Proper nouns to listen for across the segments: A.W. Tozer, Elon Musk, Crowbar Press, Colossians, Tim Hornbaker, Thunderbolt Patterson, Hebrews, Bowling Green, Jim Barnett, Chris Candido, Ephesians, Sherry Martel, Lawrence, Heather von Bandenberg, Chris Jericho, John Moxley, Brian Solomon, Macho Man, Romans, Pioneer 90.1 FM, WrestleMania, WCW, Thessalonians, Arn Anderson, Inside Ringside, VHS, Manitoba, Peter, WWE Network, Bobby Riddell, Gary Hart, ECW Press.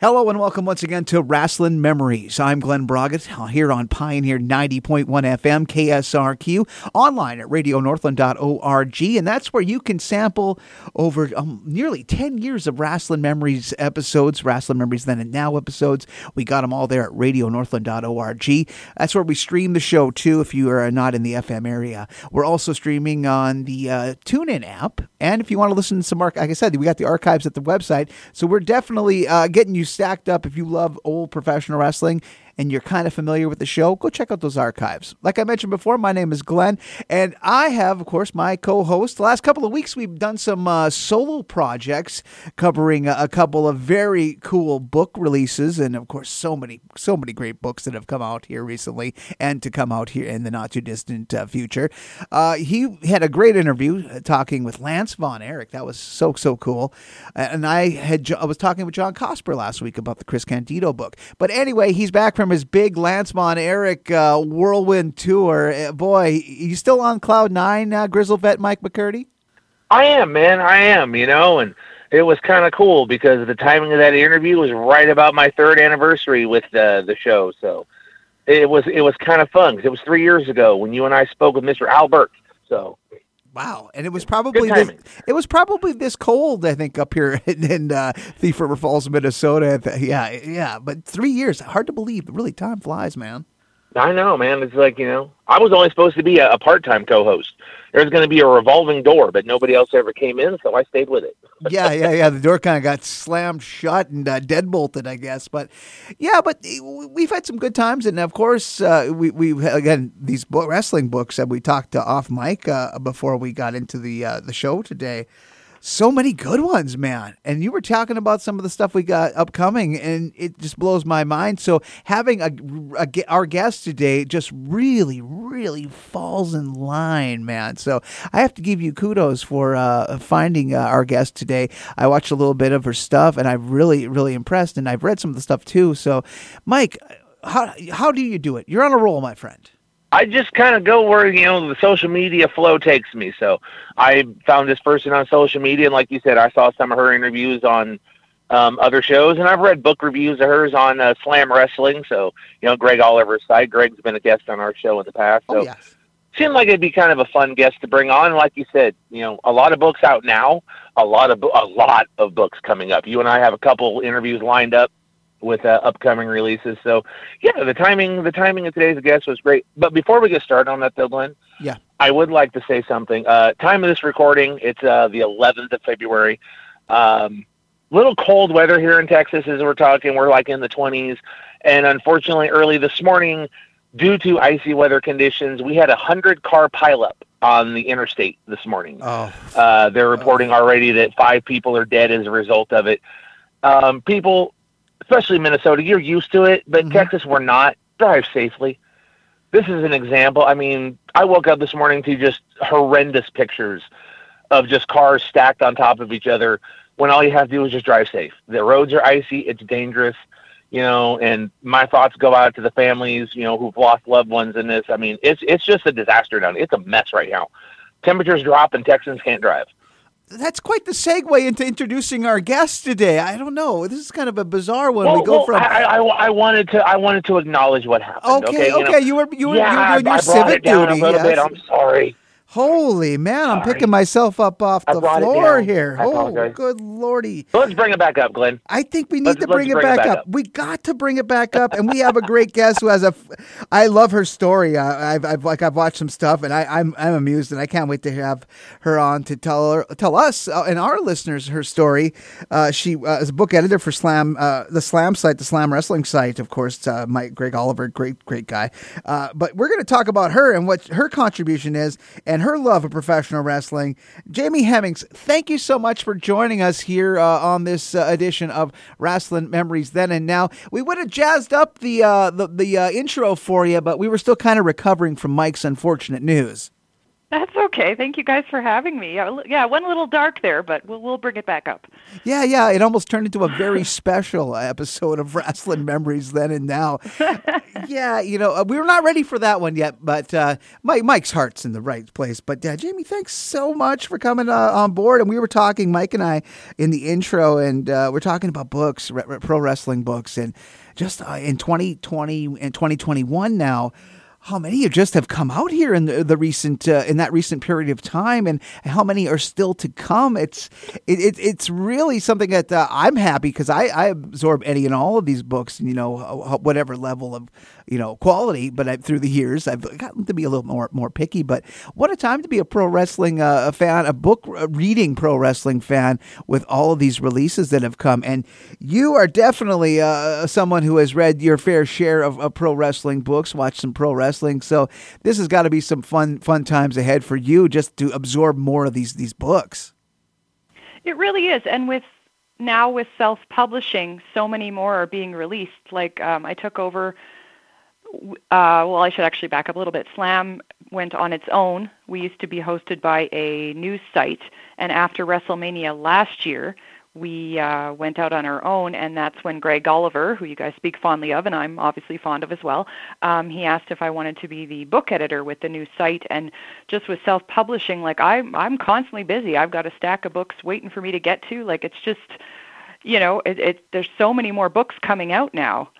Hello and welcome once again to Rasslin' Memories. I'm Glen Braget here on Pioneer 90.1 FM, KSRQ, online at radionorthland.org, and that's where you can sample over nearly 10 years of Rasslin' Memories episodes, Rasslin' Memories Then and Now episodes. We got them all there at radionorthland.org. That's where we stream the show, too, if you are not in the FM area. We're also streaming on the TuneIn app, and if you want to listen to some, like I said, we got the archives at the website, so we're definitely getting you stacked up. If you love old professional wrestling and you're kind of familiar with the show, go check out those archives. Like I mentioned before, my name is Glenn, and I have, of course, my co-host. The last couple of weeks, we've done some solo projects covering a couple of very cool book releases, and of course, so many great books that have come out here recently and to come out here in the not-too-distant future. He had a great interview talking with Lance Von Erich. That was so cool. And I was talking with John Cosper last week about the Chris Candido book. But anyway, he's back from his big Lance Von Erich whirlwind tour. Boy, you still on cloud nine, Grizzlevet Mike McCurdy? I am, man. I am, you know, and it was kind of cool because the timing of that interview was right about my third anniversary with the show. So it was kind of fun because it was 3 years ago when you and I spoke with Mr. Albert. So. Wow, and it was probably this cold, I think, up here in Thief River Falls, Minnesota. Yeah, but 3 years, hard to believe. Really, time flies, man. I know, man. It's like, you know, I was only supposed to be a part-time co-host. There was going to be a revolving door, but nobody else ever came in, so I stayed with it. Yeah. The door kind of got slammed shut and deadbolted, I guess. But, yeah, but we've had some good times. And, of course, we've, again, these wrestling books that we talked to off mic before we got into the show today. So many good ones, man. And you were talking about some of the stuff we got upcoming, and it just blows my mind. So having our guest today just really, really falls in line, man. So I have to give you kudos for finding our guest today. I watched a little bit of her stuff, and I'm really, really impressed, and I've read some of the stuff too. So, Mike, how do you do it? You're on a roll, my friend. I just kind of go where, you know, the social media flow takes me. So I found this person on social media, and like you said, I saw some of her interviews on other shows, and I've read book reviews of hers on Slam Wrestling. So, you know, Greg Oliver's side. Greg's been a guest on our show in the past. So yes. Seemed like it'd be kind of a fun guest to bring on. Like you said, you know, a lot of books out now, a lot of books coming up. You and I have a couple interviews lined up with upcoming releases. So yeah, the timing of today's guest was great. But before we get started on that though, Glenn, yeah, I would like to say something. Time of this recording, it's the 11th of February. Little cold weather here in Texas as we're talking. We're like in the 20s. And unfortunately early this morning, due to icy weather conditions, we had 100-car pileup on the interstate this morning. They're reporting already that 5 people are dead as a result of it. People, especially Minnesota, you're used to it, but Texas, we're not. Drive safely. This is an example. I mean, I woke up this morning to just horrendous pictures of just cars stacked on top of each other when all you have to do is just drive safe. The roads are icy. It's dangerous, you know, and my thoughts go out to the families, you know, who've lost loved ones in this. I mean, it's just a disaster down here. It's a mess right now. Temperatures drop and Texans can't drive. That's quite the segue into introducing our guest today. I don't know. This is kind of a bizarre one. Well, we go from. I wanted to acknowledge what happened. Okay. You were doing your civic duty. A little bit. I'm sorry. Holy man, I'm sorry. Picking myself up off the floor here. I apologize. Good lordy. Let's bring it back up, Glenn. I think we need to bring it back up. We got to bring it back up, and we have a great guest who has I love her story. I've watched some stuff, and I'm amused, and I can't wait to have her on to tell us and our listeners her story. She is a book editor for the Slam Wrestling site, of course. Greg Oliver, great guy. But we're going to talk about her and what her contribution is and her love of professional wrestling. Jamie Hemmings, thank you so much for joining us here on this edition of Rasslin' Memories Then and Now. We would have jazzed up the intro for you, but we were still kind of recovering from Mike's unfortunate news. That's okay. Thank you guys for having me. Yeah, it went a little dark there, but we'll bring it back up. Yeah, it almost turned into a very special episode of Rasslin' Memories then and now. Yeah, we were not ready for that one yet, but Mike's heart's in the right place. But Jamie, thanks so much for coming on board. And we were talking, Mike and I, in the intro, and we're talking about books, pro wrestling books, and just in 2020 and 2021 now, how many just have come out here in that recent period of time, and how many are still to come? It's really something that I'm happy because I absorb any and all of these books, whatever level of quality. But through the years, I've gotten to be a little more picky. But what a time to be a pro wrestling fan, a book reading pro wrestling fan with all of these releases that have come. And you are definitely someone who has read your fair share of pro wrestling books, watched some pro wrestling. So this has got to be some fun times ahead for you just to absorb more of these books. It really is. And with self-publishing, so many more are being released. Like I took over, well, I should actually back up a little bit. Slam went on its own. We used to be hosted by a news site. And after WrestleMania last year, we went out on our own, and that's when Greg Oliver, who you guys speak fondly of, and I'm obviously fond of as well, he asked if I wanted to be the book editor with the new site. And just with self-publishing, like I'm constantly busy. I've got a stack of books waiting for me to get to. Like it's just, there's so many more books coming out now.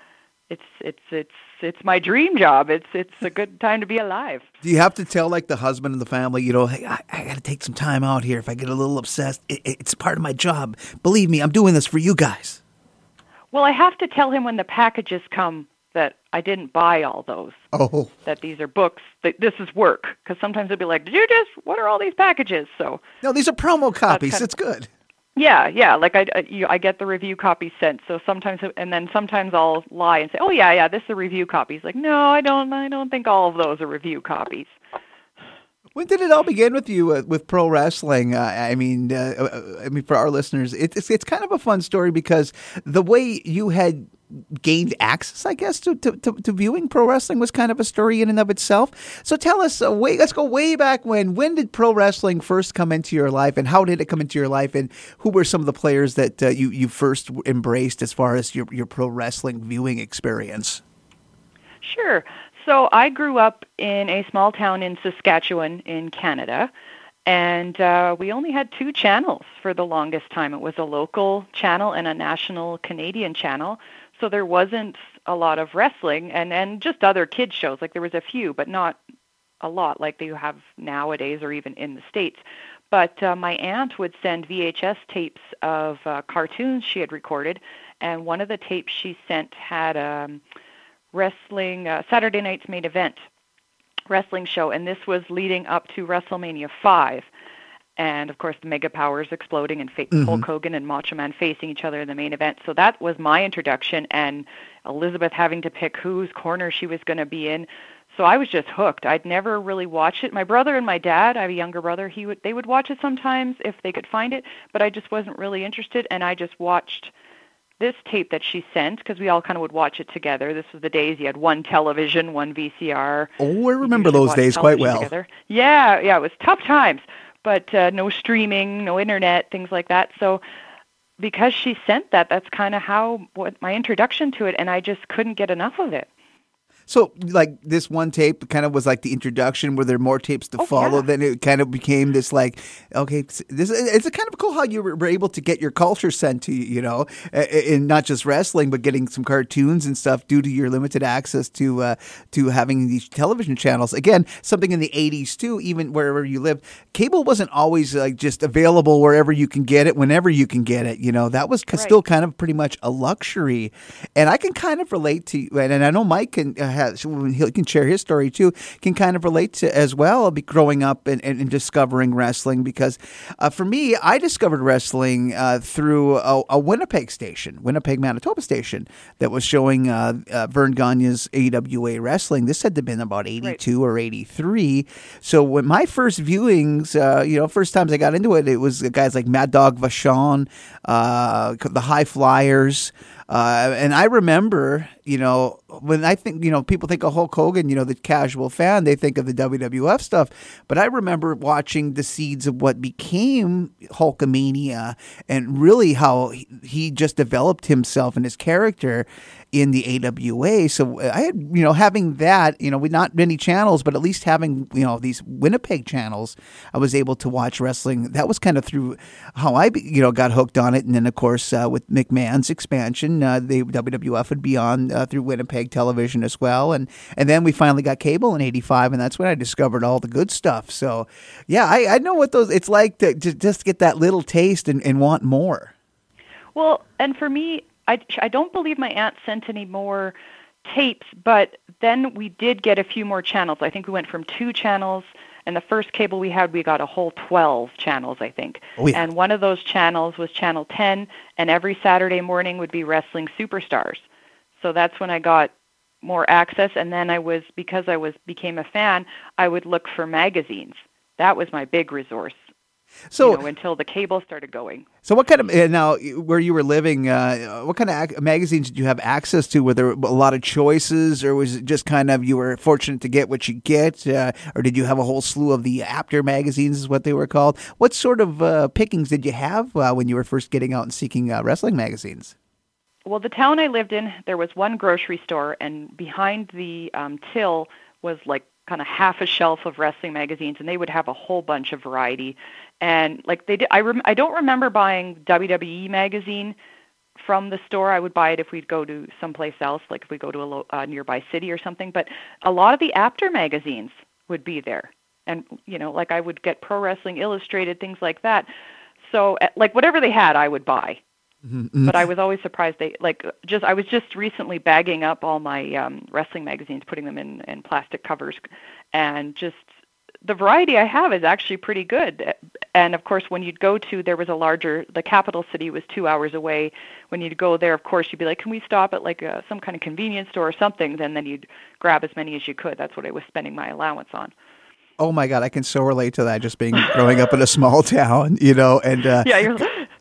It's my dream job. It's a good time to be alive. Do you have to tell like the husband and the family, hey, I got to take some time out here. If I get a little obsessed, it's part of my job. Believe me, I'm doing this for you guys. Well, I have to tell him when the packages come that I didn't buy all those. Oh, that these are books. That this is work, because sometimes they'll be like, what are all these packages? So no, these are promo copies. It's good. Yeah. Like I get the review copies sent. So sometimes I'll lie and say, "Oh yeah, this is a review copy." It's like, "No, I don't think all of those are review copies." When did it all begin with you with pro wrestling? I mean, for our listeners, it's kind of a fun story because the way you had gained access, I guess, to viewing pro wrestling was kind of a story in and of itself. So tell us, let's go way back when. When did pro wrestling first come into your life, and how did it come into your life, and who were some of the players that you first embraced as far as your pro wrestling viewing experience? Sure. So I grew up in a small town in Saskatchewan in Canada, and we only had two channels for the longest time. It was a local channel and a national Canadian channel. So there wasn't a lot of wrestling and just other kids shows. Like there was a few, but not a lot like you have nowadays or even in the States. But my aunt would send VHS tapes of cartoons she had recorded. And one of the tapes she sent had a wrestling, Saturday Night's Main Event wrestling show. And this was leading up to WrestleMania 5. And, of course, the mega powers exploding and Hulk Hogan and Macho Man facing each other in the main event. So that was my introduction, and Elizabeth having to pick whose corner she was going to be in. So I was just hooked. I'd never really watched it. My brother and my dad, I have a younger brother, they would watch it sometimes if they could find it, but I just wasn't really interested, and I just watched this tape that she sent because we all kind of would watch it together. This was the days you had one television, one VCR. Oh, I remember those days quite well. Together. Yeah, it was tough times. But no streaming, no internet, things like that. So because she sent that, that's kind of my introduction to it, and I just couldn't get enough of it. So like this one tape kind of was like the introduction. Were there more tapes to follow? Yeah. Then it kind of became this like, okay, it's a kind of cool how you were able to get your culture sent to you, in not just wrestling, but getting some cartoons and stuff due to your limited access to having these television channels. Again, something in the 80s too, even wherever you lived. Cable wasn't always like just available wherever you can get it, whenever you can get it. That was right. Still kind of pretty much a luxury. And I can kind of relate to you. And I know Mike can he can share his story too, can kind of relate to as well, be growing up and discovering wrestling because for me, I discovered wrestling through a Winnipeg, Manitoba station that was showing Vern Gagne's AWA wrestling. This had to have been about 82 or 83. So when my first viewings, first times I got into it, it was guys like Mad Dog Vachon, the High Flyers, And I remember, you know, when I think, you know, people think of Hulk Hogan, you know, the casual fan, they think of the WWF stuff. But I remember watching the seeds of what became Hulkamania and really how he just developed himself and his character in the AWA. So I had, you know, having that, you know, with not many channels, but at least having, you know, these Winnipeg channels, I was able to watch wrestling. That was kind of through how I, you know, got hooked on it. And then, of course, with McMahon's expansion, the WWF would be on through Winnipeg television as well. And then we finally got cable in 85, and that's when I discovered all the good stuff. So, yeah, I know what those, it's like to just get that little taste and want more. Well, and for me, I don't believe my aunt sent any more tapes, but then we did get a few more channels. I think we went from 2 channels, and the first cable we had, we got a whole 12 channels, I think. Oh, yeah. And one of those channels was Channel 10, and every Saturday morning would be Wrestling Superstars. So that's when I got more access, and then I was, because I was became a fan, I would look for magazines. That was my big resource. So, you know, until the cable started going. So what kind of, now where you were living, what kind of magazines did you have access to? Were there a lot of choices, or was it just kind of you were fortunate to get what you get? Or did you have a whole slew of the after magazines is what they were called? What sort of pickings did you have when you were first getting out and seeking wrestling magazines? Well, the town I lived in, there was one grocery store, and behind the till was like kind of half a shelf of wrestling magazines, and they would have a whole bunch of variety. And like they did, I don't remember buying WWE magazine from the store. I would buy it if we'd go to someplace else, like if we go to a nearby city or something. But a lot of the after magazines would be there, and you know, like I would get Pro Wrestling Illustrated, things like that. So like whatever they had, I would buy. Mm-hmm. But I was always surprised they I was just recently bagging up all my wrestling magazines, putting them in plastic covers, and just the variety I have is actually pretty good. And of course, when you'd go to, there was a larger, the capital city was 2 hours away. When you'd go there, of course, you'd be like, can we stop at like some kind of convenience store or something? And then you'd grab as many as you could. That's what I was spending my allowance on. Oh my God, I can so relate to that. Just being growing up in a small town, you know, and yeah, you're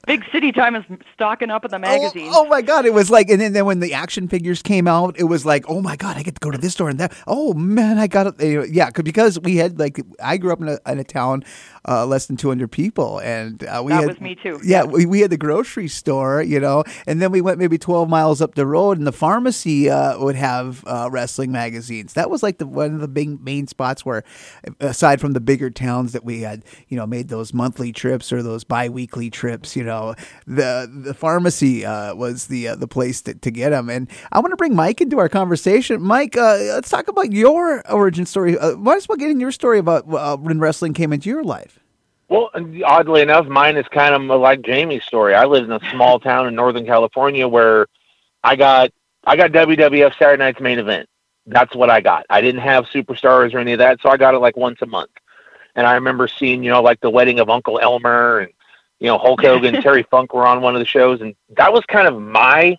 big city time is stocking up in the magazine. Oh my God. It was like, and then when the action figures came out, it was like, oh my God, I get to go to this store and that. Oh man, I got it. Yeah. Because we had like, I grew up in a town less than 200 people. And that was me too. Yeah. We had the grocery store, you know, and then we went maybe 12 miles up the road, and the pharmacy would have wrestling magazines. That was like one of the big main spots where, aside from the bigger towns that we had, you know, made those monthly trips or those biweekly trips, you know, the pharmacy was the place to get them. And I want to bring Mike into our conversation. Mike, let's talk about your origin story. Might as well get in your story about when wrestling came into your life. Well, oddly enough, mine is kind of like Jamie's story. I lived in a small town in Northern California where I got WWF Saturday Night's Main Event. That's what I got. I didn't have Superstars or any of that, so I got it like once a month. And I remember seeing, you know, like the wedding of Uncle Elmer, and you know, Hulk Hogan, Terry Funk were on one of the shows, and that was kind of my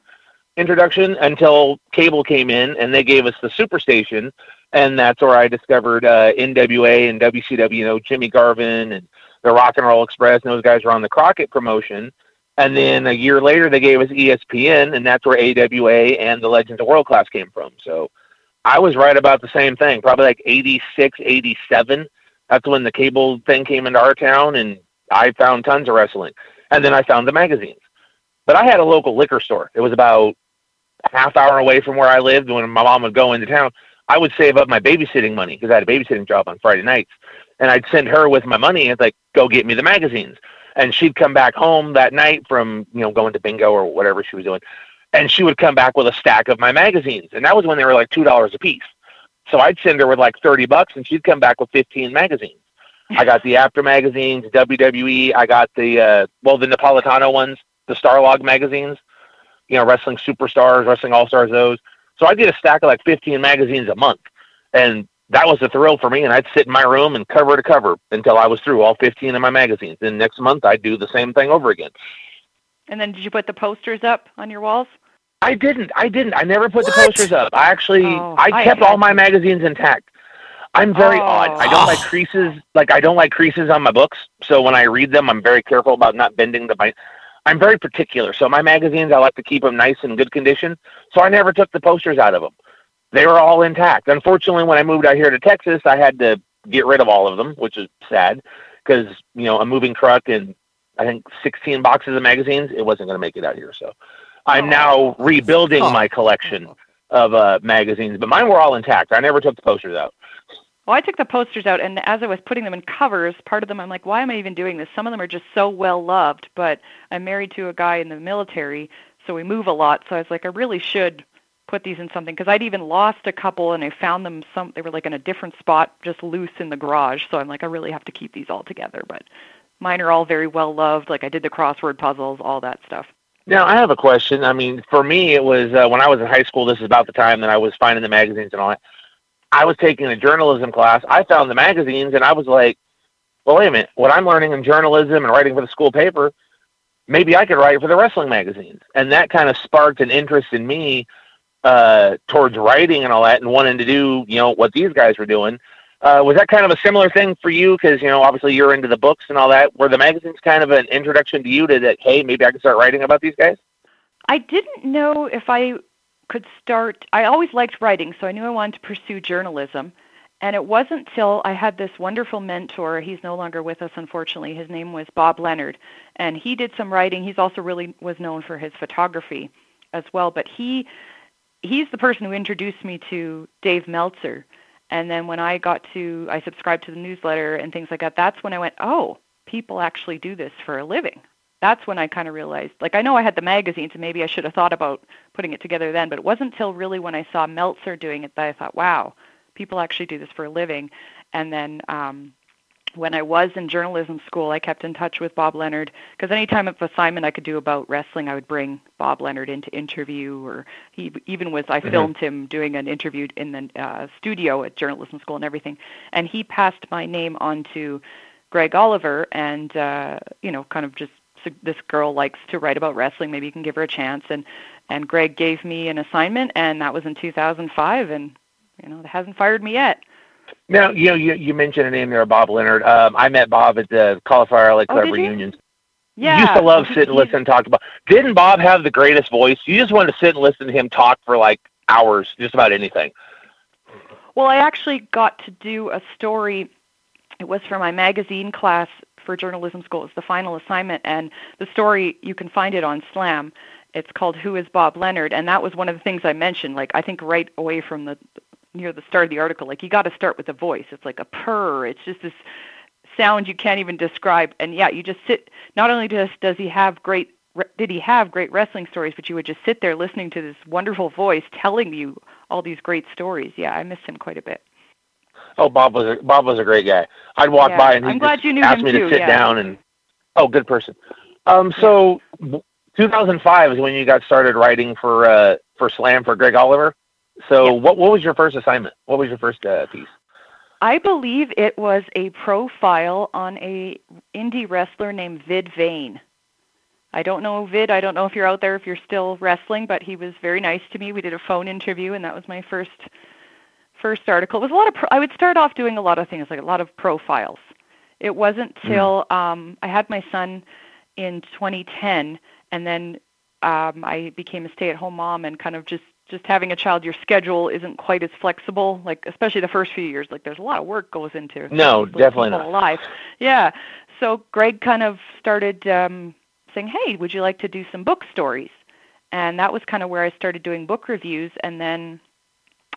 introduction until cable came in, and they gave us the Superstation, and that's where I discovered NWA and WCW, you know, Jimmy Garvin and the Rock and Roll Express, and those guys were on the Crockett promotion, and then a year later they gave us ESPN, and that's where AWA and the Legends of World Class came from. So I was right about the same thing, probably like 86, 87, that's when the cable thing came into our town, and I found tons of wrestling, and then I found the magazines. But I had a local liquor store. It was about a half hour away from where I lived. When my mom would go into town, I would save up my babysitting money because I had a babysitting job on Friday nights, and I'd send her with my money and like, go get me the magazines. And she'd come back home that night from, you know, going to bingo or whatever she was doing, and she would come back with a stack of my magazines, and that was when they were like $2 a piece. So I'd send her with like $30, and she'd come back with 15 magazines. I got the after magazines, WWE. I got the Napolitano ones, the Starlog magazines, you know, Wrestling Superstars, Wrestling All-Stars, those. So I did a stack of like 15 magazines a month, and that was a thrill for me. And I'd sit in my room and cover to cover until I was through all 15 of my magazines. Then next month I'd do the same thing over again. And then did you put the posters up on your walls? I didn't. I never put the posters up. I kept all my magazines intact. I'm very odd. I don't like creases. Like I don't like creases on my books. So when I read them, I'm very careful about not bending the bind. I'm very particular. So my magazines, I like to keep them nice and good condition. So I never took the posters out of them. They were all intact. Unfortunately, when I moved out here to Texas, I had to get rid of all of them, which is sad because, you know, a moving truck and I think 16 boxes of magazines, it wasn't going to make it out here. So I'm now rebuilding my collection of magazines, but mine were all intact. I never took the posters out. Well, I took the posters out, and as I was putting them in covers, part of them I'm like, why am I even doing this? Some of them are just so well-loved, but I'm married to a guy in the military, so we move a lot. So I was like, I really should put these in something, because I'd even lost a couple, and I found them, they were like in a different spot, just loose in the garage. So I'm like, I really have to keep these all together, but mine are all very well-loved. Like I did the crossword puzzles, all that stuff. Now, I have a question. I mean, for me, it was when I was in high school, this is about the time that I was finding the magazines and all that. I was taking a journalism class. I found the magazines, and I was like, well, wait a minute. What I'm learning in journalism and writing for the school paper, maybe I could write for the wrestling magazines. And that kind of sparked an interest in me towards writing and all that and wanting to do, you know, what these guys were doing. Was that kind of a similar thing for you? Because, you know, obviously you're into the books and all that. Were the magazines kind of an introduction to you to that, hey, maybe I could start writing about these guys? I didn't know if I could start. I always liked writing, so I knew I wanted to pursue journalism. And it wasn't till I had this wonderful mentor. He's no longer with us, unfortunately. His name was Bob Leonard, and he did some writing. He's also really was known for his photography as well. But he's the person who introduced me to Dave Meltzer. And then when I subscribed to the newsletter and things like that, that's when I went, oh, people actually do this for a living. That's when I kind of realized, like, I know I had the magazines and maybe I should have thought about putting it together then, but it wasn't until really when I saw Meltzer doing it that I thought, wow, people actually do this for a living. And then when I was in journalism school, I kept in touch with Bob Leonard, because any type of assignment I could do about wrestling, I would bring Bob Leonard into interview, or he even was, I filmed him doing an interview in the studio at journalism school and everything. And he passed my name on to Greg Oliver and, you know, kind of just, this girl likes to write about wrestling, maybe you can give her a chance. And Greg gave me an assignment, and that was in 2005, and, you know, it hasn't fired me yet. Now, you know, you mentioned a name there, Bob Leonard. I met Bob at the Cauliflower Alley Club reunions. Yeah. Used to love sit and listen and talk about. Didn't Bob have the greatest voice? You just wanted to sit and listen to him talk for like hours, just about anything. Well, I actually got to do a story. It was for my magazine class for journalism school. It was the final assignment, and the story, you can find it on Slam. It's called Who is Bob Leonard? And that was one of the things I mentioned, like, I think right away from near the start of the article, like, you got to start with the voice. It's like a purr. It's just this sound you can't even describe. And yeah, you just sit, not only does he have great wrestling stories, but you would just sit there listening to this wonderful voice telling you all these great stories. Yeah, I miss him quite a bit. Oh, Bob was a great guy. I'd walk by and he'd ask me to sit down, and good person. So 2005 is when you got started writing for Slam for Greg Oliver. So what was your first assignment? What was your first piece? I believe it was a profile on a indie wrestler named Vid Vane. I don't know Vid. I don't know if you're out there, if you're still wrestling, but he was very nice to me. We did a phone interview, and that was my first article. It was a lot of I would start off doing a lot of things, like a lot of profiles. It wasn't till I had my son in 2010, and then I became a stay-at-home mom, and kind of just having a child, your schedule isn't quite as flexible, like especially the first few years, like there's a lot of work goes into definitely not life. Yeah. So Greg kind of started saying, hey, would you like to do some book stories? And that was kind of where I started doing book reviews, and then,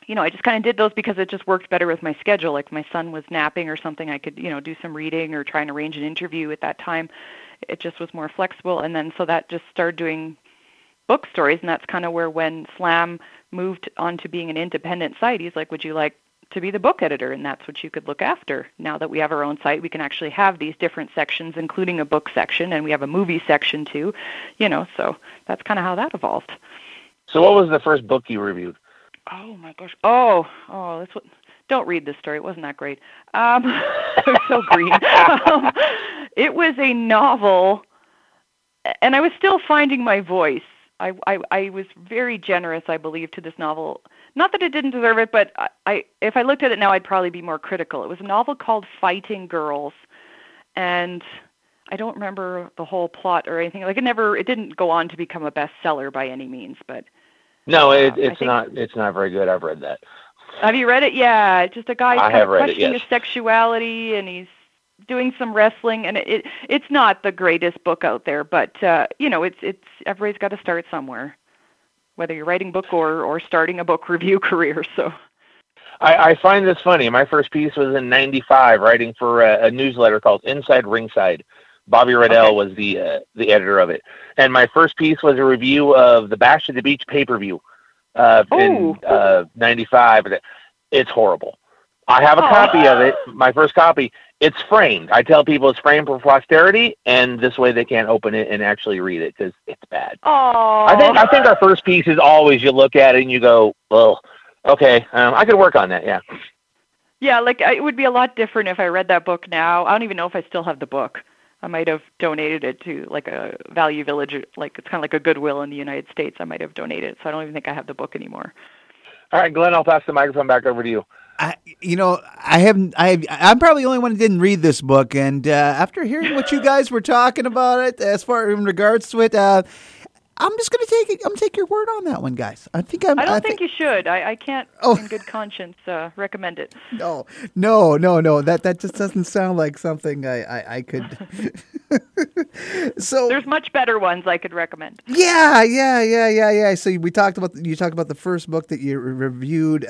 you know, I just kind of did those because it just worked better with my schedule. Like my son was napping or something, I could, you know, do some reading or try and arrange an interview at that time. It just was more flexible. And then so that just started doing book stories. And that's kind of where when Slam moved on to being an independent site, he's like, would you like to be the book editor? And that's what you could look after. Now that we have our own site, we can actually have these different sections, including a book section. And we have a movie section too, you know, so that's kind of how that evolved. So what was the first book you reviewed? Oh my gosh! Oh, that's what. Don't read this story. It wasn't that great. I'm so green. It was a novel, and I was still finding my voice. I was very generous, I believe, to this novel. Not that it didn't deserve it, but if I looked at it now, I'd probably be more critical. It was a novel called Fighting Girls, and I don't remember the whole plot or anything. Like it didn't go on to become a bestseller by any means, but. No, it's not very good. I've read that. Have you read it? Yeah. It's just a guy questioning his sexuality, and he's doing some wrestling, and it's not the greatest book out there, but it's everybody's got to start somewhere, whether you're writing a book or starting a book review career. So I find this funny. My first piece was in 95, writing for a newsletter called Inside Ringside. Bobby Riddell was the editor of it. And my first piece was a review of the Bash at the Beach pay-per-view in 95. It's horrible. I have a copy of it, my first copy. It's framed. I tell people it's framed for posterity, and this way they can't open it and actually read it because it's bad. Oh. I think our first piece is always you look at it and you go, well, okay, I could work on that, yeah. Yeah, like it would be a lot different if I read that book now. I don't even know if I still have the book. I might have donated it to like a Value Village, like it's kind of like a Goodwill in the United States. I might have donated it, so I don't even think I have the book anymore. All right, Glenn, I'll pass the microphone back over to you. I'm probably the only one who didn't read this book, and after hearing what you guys were talking about it, as far in regards to it, I'm just going to take your word on that one, guys. I don't think you should. I can't in good conscience recommend it. No. That just doesn't sound like something I could. So there's much better ones I could recommend. Yeah. So you talked about the first book that you reviewed.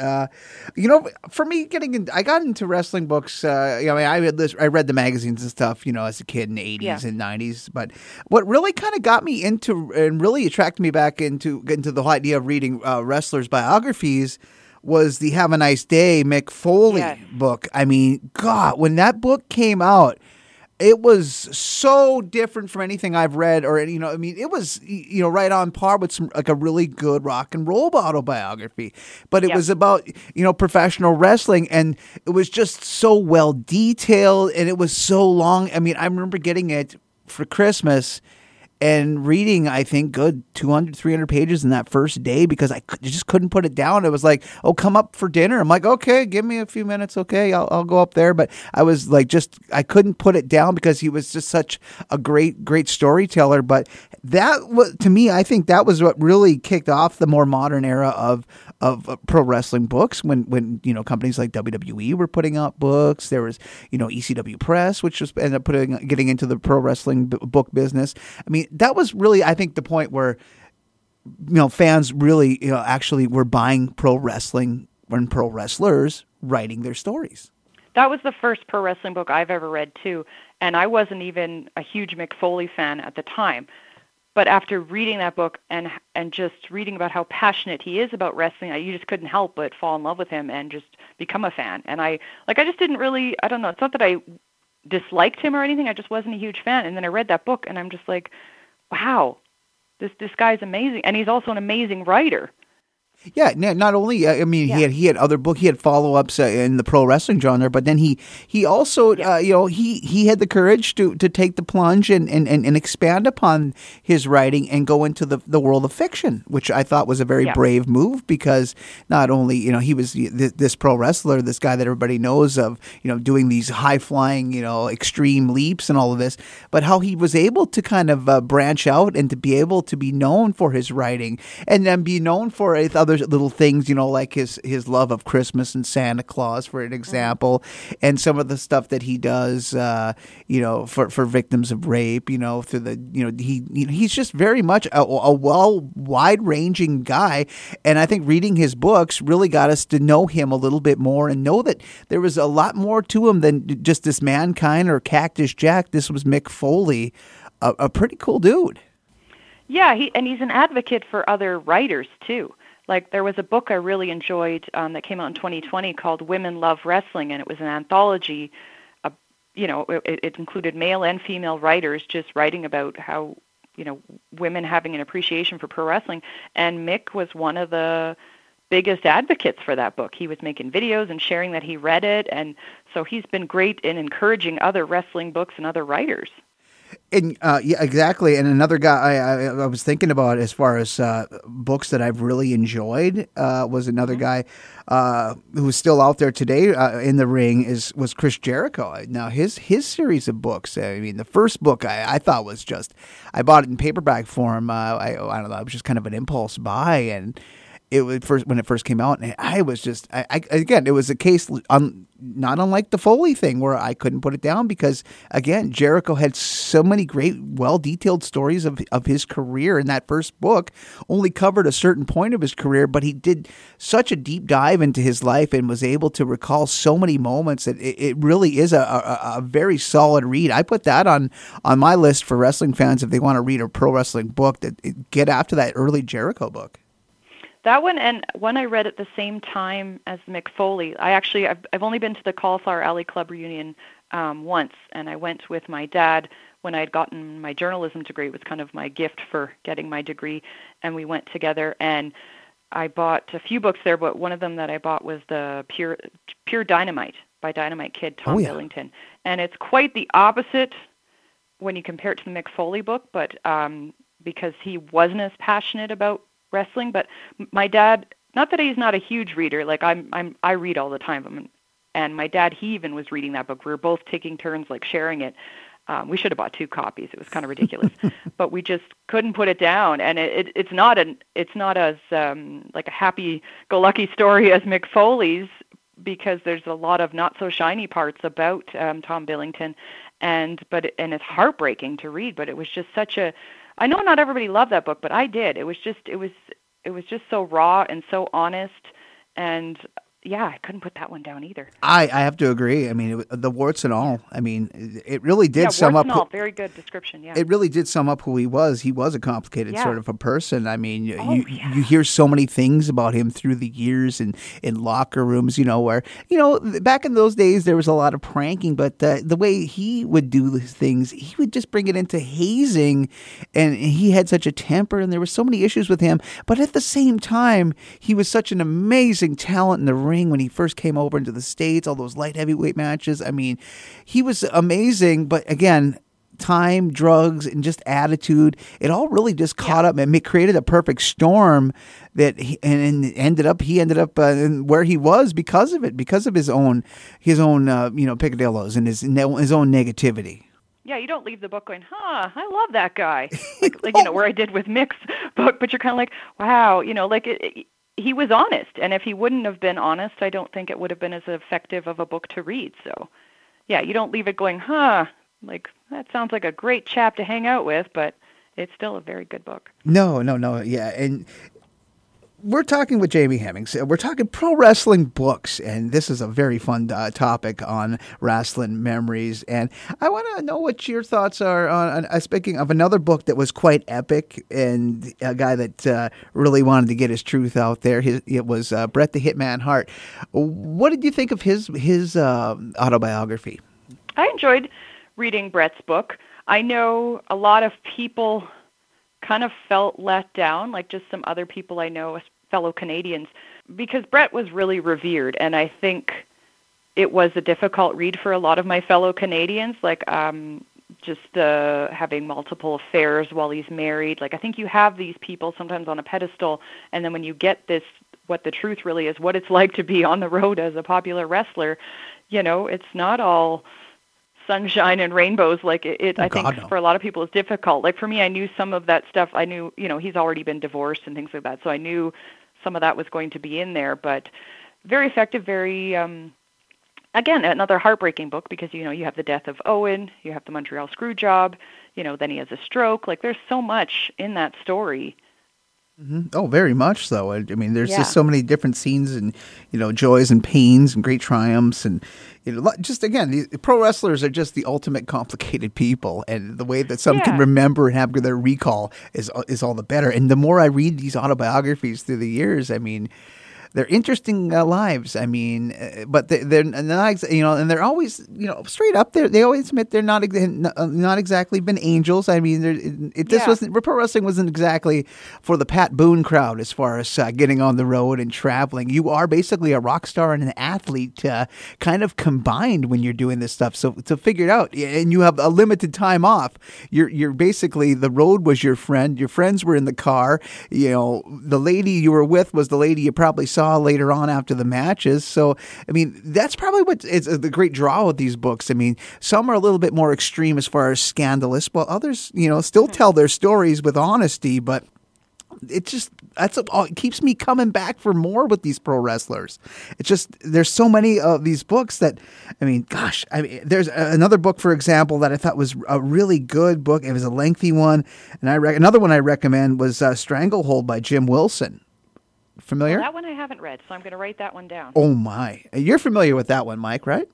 For me, I got into wrestling books. I read the magazines and stuff, as a kid in the 80s and 90s. But what really kind of got me into and really attracted me back into the whole idea of reading wrestlers' biographies was the Have a Nice Day Mick Foley book. I mean, God, when that book came out, it was so different from anything I've read, or it was right on par with some like a really good rock and roll autobiography. But it was about professional wrestling, and it was just so well detailed, and it was so long. I mean, I remember getting it for Christmas and reading, I think, good 200, 300 pages in that first day because I just couldn't put it down. It was like, come up for dinner. I'm like, okay, give me a few minutes. Okay, I'll go up there. But I was like, I couldn't put it down because he was just such a great, great storyteller. But that was, to me, I think that was what really kicked off the more modern era of pro wrestling books. When companies like WWE were putting out books, there was, ECW Press, which was ended up getting into the pro wrestling book business. I mean, that was really, I think, the point where, fans really, actually were buying pro wrestling when pro wrestlers writing their stories. That was the first pro wrestling book I've ever read too, and I wasn't even a huge Mick Foley fan at the time. But after reading that book and just reading about how passionate he is about wrestling, you just couldn't help but fall in love with him and just become a fan. And I just didn't really, I don't know, it's not that I disliked him or anything, I just wasn't a huge fan. And then I read that book, and I'm just like, wow, this guy's amazing, and he's also an amazing writer. Yeah, not only he had other books, he had follow-ups in the pro wrestling genre, but then he also he had the courage to take the plunge and expand upon his writing and go into the world of fiction, which I thought was a very brave move, because not only he was this pro wrestler, this guy that everybody knows of, doing these high-flying extreme leaps and all of this, but how he was able to kind of branch out and to be able to be known for his writing and then be known for other little things, like his love of Christmas and Santa Claus, for an example, and some of the stuff that he does, for victims of rape, through the, he's just very much wide-ranging guy, and I think reading his books really got us to know him a little bit more and know that there was a lot more to him than just this Mankind or Cactus Jack. This was Mick Foley, a pretty cool dude. Yeah, he's an advocate for other writers too. Like, there was a book I really enjoyed that came out in 2020 called Women Love Wrestling, and it was an anthology. It included male and female writers just writing about how, women having an appreciation for pro wrestling. And Mick was one of the biggest advocates for that book. He was making videos and sharing that he read it, and so he's been great in encouraging other wrestling books and other writers. And yeah, exactly. And another guy I was thinking about as far as books that I've really enjoyed was another guy who's still out there today in the ring was Chris Jericho. Now his series of books. I mean, the first book I thought was just, I bought it in paperback form. I don't know. It was just kind of an impulse buy, and it was when it first came out, and I was just again, it was a case not unlike the Foley thing where I couldn't put it down because, again, Jericho had so many great, well-detailed stories of his career in that first book, only covered a certain point of his career, but he did such a deep dive into his life and was able to recall so many moments that it really is a very solid read. I put that on my list for wrestling fans if they want to read a pro wrestling book, that get after that early Jericho book. That one and one I read at the same time as Mick Foley. I've only been to the Cauliflower Alley Club reunion once, and I went with my dad when I had gotten my journalism degree. It was kind of my gift for getting my degree, and we went together. And I bought a few books there, but one of them that I bought was the Pure Dynamite by Dynamite Kid Tom Billington. And it's quite the opposite when you compare it to the Mick Foley book, but because he wasn't as passionate about wrestling. But my dad, not that he's not a huge reader, like I read all the time, and my dad, he even was reading that book. We were both taking turns like sharing it. We should have bought two copies. It was kind of ridiculous, but we just couldn't put it down. And it's not as like a happy-go-lucky story as Mick Foley's, because there's a lot of not so shiny parts about Tom Billington, and it's heartbreaking to read. But it was just such a, I know not everybody loved that book, but I did. It was just so raw and so honest, and yeah, I couldn't put that one down either. I have to agree. I mean, the warts and all. I mean, it really did sum up. Warts and all, very good description. Yeah, it really did sum up who he was. He was a complicated sort of a person. I mean, you hear so many things about him through the years and in locker rooms. You know, where back in those days there was a lot of pranking, but the way he would do things, he would just bring it into hazing, and he had such a temper, and there were so many issues with him. But at the same time, he was such an amazing talent in the ring. When he first came over into the States, all those light heavyweight matches, I mean, he was amazing. But again, time, drugs, and just attitude, it all really just caught up, and it created a perfect storm that he ended up where he was because of it, because of his own picadillos and his own negativity. Yeah, you don't leave the book going, I love that guy, like where I did with Mick's book. But you're kind of like, wow, he was honest, and if he wouldn't have been honest, I don't think it would have been as effective of a book to read. So, yeah, you don't leave it going, like, that sounds like a great chap to hang out with, but it's still a very good book. No, yeah, and we're talking with Jamie Hemmings. We're talking pro wrestling books, and this is a very fun topic on Rasslin' Memories. And I want to know what your thoughts are on speaking of another book that was quite epic, and a guy that really wanted to get his truth out there. It was Bret the Hitman Hart. What did you think of his autobiography? I enjoyed reading Bret's book. I know a lot of people kind of felt let down, like just some other people I know, fellow Canadians, because Bret was really revered, and I think it was a difficult read for a lot of my fellow Canadians, like just having multiple affairs while he's married. Like, I think you have these people sometimes on a pedestal, and then when you get this, what the truth really is, what it's like to be on the road as a popular wrestler, it's not all sunshine and rainbows. Like for a lot of people, it's difficult. Like for me, I knew some of that stuff. I knew, he's already been divorced and things like that. So I knew some of that was going to be in there, but very effective, very, again, another heartbreaking book because, you have the death of Owen, you have the Montreal screw job, then he has a stroke. Like there's so much in that story. Mm-hmm. Oh, very much so. I mean, there's just so many different scenes and, joys and pains and great triumphs and, just again, the pro wrestlers are just the ultimate complicated people, and the way that some can remember and have their recall is all the better. And the more I read these autobiographies through the years, I mean, they're interesting lives. I mean, but they're not, you know, and they're always, you know, straight up there. They always admit they're not exactly been angels. I mean, this wasn't, pro wrestling wasn't exactly for the Pat Boone crowd as far as getting on the road and traveling. You are basically a rock star and an athlete kind of combined when you're doing this stuff. So to figure it out, and you have a limited time off. You're basically, the road was your friend. Your friends were in the car. You know, the lady you were with was the lady you probably saw later on after the matches. So, I mean, that's probably what is the great draw with these books. I mean, some are a little bit more extreme as far as scandalous, while others, you know, still tell their stories with honesty, but it just, that's it keeps me coming back for more with these pro wrestlers. It's just, there's so many of these books that, I mean, gosh, I mean, there's another book, for example, that I thought was a really good book. It was a lengthy one. And another one I recommend was Stranglehold by Jim Wilson. Familiar? Well, that one I haven't read, so I'm going to write that one down. Oh my. You're familiar with that one, Mike, right?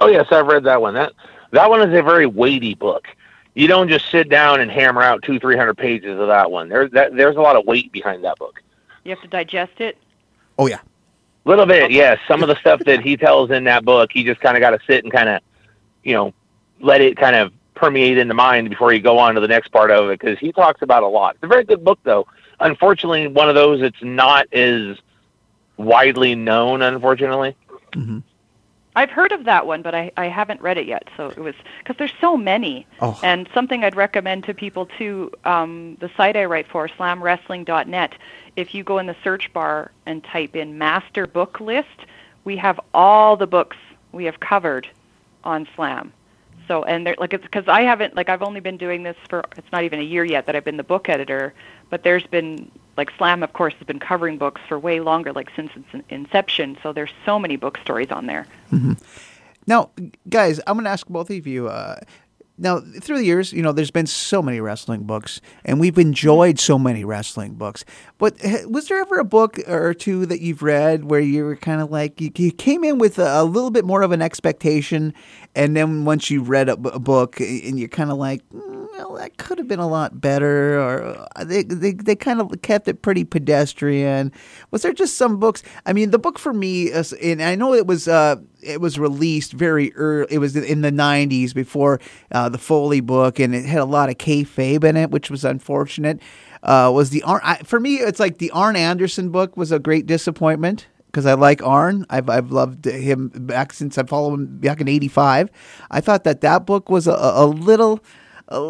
Oh yes, I've read that one. That one is a very weighty book. You don't just sit down and hammer out 200-300 pages of that one. There's a lot of weight behind that book. You have to digest it? Oh, yeah. A little bit, okay. Yes. Yeah. Some of the stuff that he tells in that book, you just kind of got to sit and kind of, you know, let it kind of permeate in the mind before you go on to the next part of it, because he talks about a lot. It's a very good book, though. Unfortunately, one of those that's not as widely known, unfortunately. Mm-hmm. I've heard of that one, but I haven't read it yet. So it was, because there's so many. Oh. And something I'd recommend to people too, the site I write for, slamwrestling.net, if you go in the search bar and type in master book list, we have all the books we have covered on Slam. So, and there, like, it's because I haven't, like, I've only been doing this for, it's not even a year yet that I've been the book editor, but there's been, like, Slam, of course, has been covering books for way longer, like since its inception. So there's so many book stories on there. Mm-hmm. Now, guys, I'm going to ask both of you. Now, through the years, you know, there's been so many wrestling books, and we've enjoyed so many wrestling books. But was there ever a book or two that you've read where you were kind of like, you came in with a little bit more of an expectation, and then once you read a book, and you're kind of like, well, that could have been a lot better, or they kind of kept it pretty pedestrian? Was there just some books? I mean, the book for me, and I know it was released very early. It was in the 90s before the Foley book, and it had a lot of kayfabe in it, which was unfortunate. Was the for me, it's like the Arn Anderson book was a great disappointment, because I like Arn. I've loved him back since I followed him back in 85. I thought that book was a little thin, a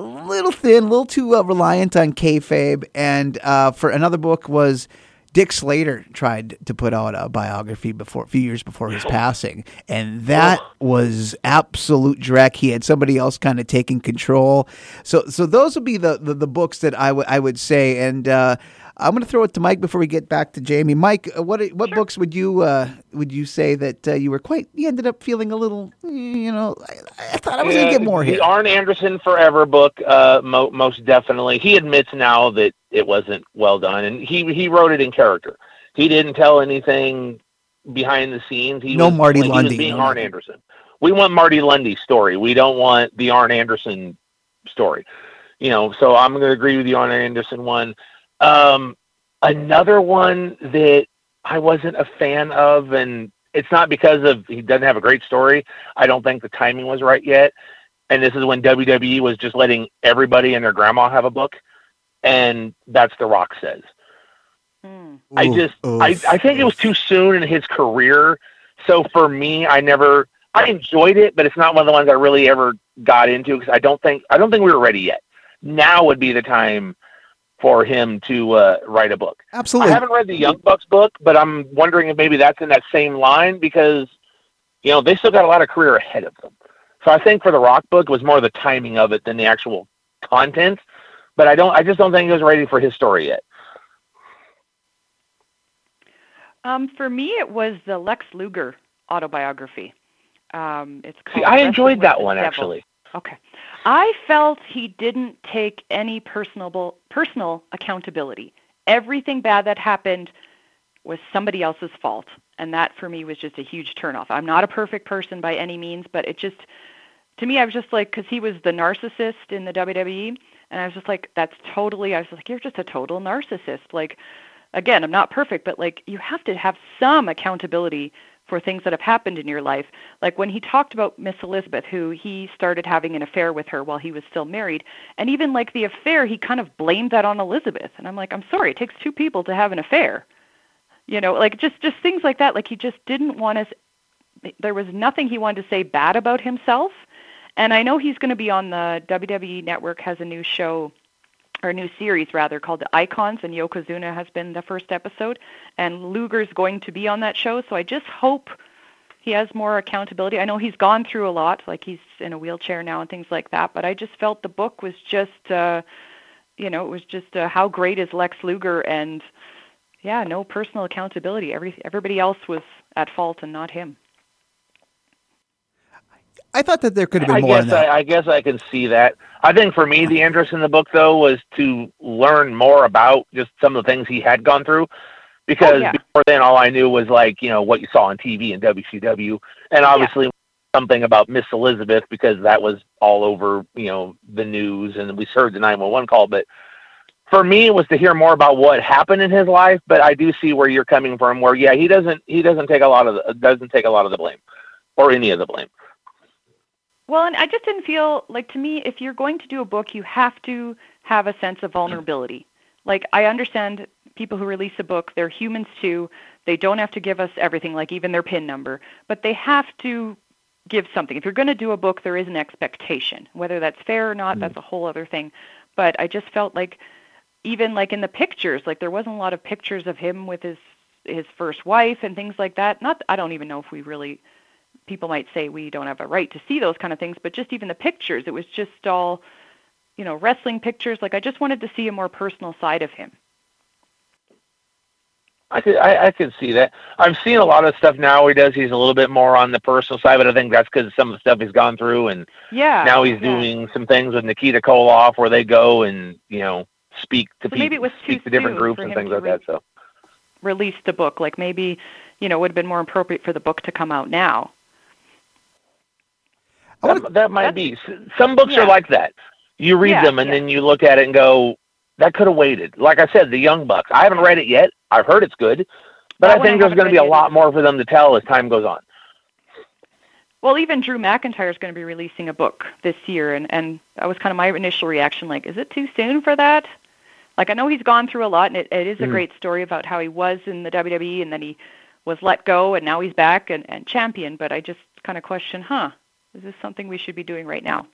little too reliant on kayfabe. And for another book was Dick Slater tried to put out a biography a few years before his passing, and that was absolute dreck. He had somebody else kind of taking control. So those would be the books that I would say. And I'm going to throw it to Mike before we get back to Jamie. Mike, what Sure. books would you say that you ended up feeling a little, you know, I thought I was going to get more here. The Arn Anderson Forever book, most definitely. He admits now that it wasn't well done, and he wrote it in character. He didn't tell anything behind the scenes. He was being Arn Anderson. We want Marty Lundy's story. We don't want the Arn Anderson story. You know, so I'm going to agree with the Arn Anderson one. Another one that I wasn't a fan of, and it's not because of he doesn't have a great story. I don't think the timing was right yet. And this is when WWE was just letting everybody and their grandma have a book. And that's The Rock Says. I think it was too soon in his career. So for me, I enjoyed it, but it's not one of the ones I really ever got into, because I don't think we were ready yet. Now would be the time for him to write a book. Absolutely. I haven't read the Young Bucks book, but I'm wondering if maybe that's in that same line, because, you know, they still got a lot of career ahead of them. So I think for the Rock book, it was more the timing of it than the actual content. But I just don't think he was ready for his story yet. For me, it was the Lex Luger autobiography. It's called. See, I enjoyed that one, actually. Okay. I felt he didn't take any personal accountability. Everything bad that happened was somebody else's fault, and that for me was just a huge turnoff. I'm not a perfect person by any means, but it just, to me, I was just like, because he was the narcissist in the WWE, and I was just like, you're just a total narcissist. Like, again, I'm not perfect, but like you have to have some accountability for things that have happened in your life. Like when he talked about Miss Elizabeth, who he started having an affair with her while he was still married, and even like the affair, he kind of blamed that on Elizabeth. And I'm like, I'm sorry, it takes two people to have an affair. You know, like just things like that. Like he just didn't want us, there was nothing he wanted to say bad about himself. And I know he's going to be on the WWE Network, has a new show, or new series rather, called The Icons, and Yokozuna has been the first episode, and Luger's going to be on that show, so I just hope he has more accountability. I know he's gone through a lot, like he's in a wheelchair now and things like that, but I just felt the book was just, it was just how great is Lex Luger, and yeah, no personal accountability. Everybody else was at fault and not him. I thought that there could have been more in that. I guess I can see that. I think for me, the interest in the book, though, was to learn more about just some of the things he had gone through. Because before then, all I knew was, like, you know, what you saw on TV and WCW. And obviously something about Miss Elizabeth, because that was all over, you know, the news. And we heard the 911 call. But for me, it was to hear more about what happened in his life. But I do see where you're coming from, where, yeah, he doesn't take a lot of the blame, or any of the blame. Well, and I just didn't feel, like, to me, if you're going to do a book, you have to have a sense of vulnerability. Like, I understand people who release a book, they're humans too. They don't have to give us everything, like even their PIN number, but they have to give something. If you're going to do a book, there is an expectation. Whether that's fair or not, that's a whole other thing. But I just felt like, even like in the pictures, like there wasn't a lot of pictures of him with his first wife and things like that. I don't even know if we really... People might say we don't have a right to see those kind of things, but just even the pictures, it was just all, you know, wrestling pictures. Like I just wanted to see a more personal side of him. I could see that. I've seen a lot of stuff now he does. He's a little bit more on the personal side, but I think that's because some of the stuff he's gone through, and now he's doing some things with Nikita Koloff where they go and, you know, speak to people, maybe it was speak to different groups and things like that. So release the book, like maybe, you know, it would have been more appropriate for the book to come out now. That might be. Some books are like that. You read them and then you look at it and go, that could have waited. Like I said, The Young Bucks. I haven't read it yet. I've heard it's good. But I think there's going to be a lot more for them to tell as time goes on. Well, even Drew McIntyre is going to be releasing a book this year. And that was kind of my initial reaction. Like, is it too soon for that? Like, I know he's gone through a lot, and it is a great story about how he was in the WWE and then he was let go and now he's back and champion. But I just kind of question, is this something we should be doing right now?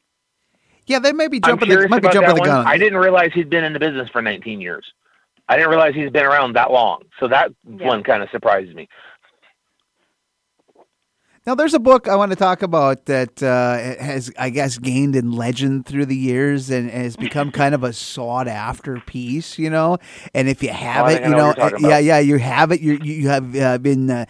Yeah, they may be jumping the gun. I didn't realize he'd been in the business for 19 years. I didn't realize he's been around that long. So that one kind of surprised me. Now, there's a book I want to talk about that has, I guess, gained in legend through the years and has become kind of a sought-after piece, you know? And if you have you have it. You have been...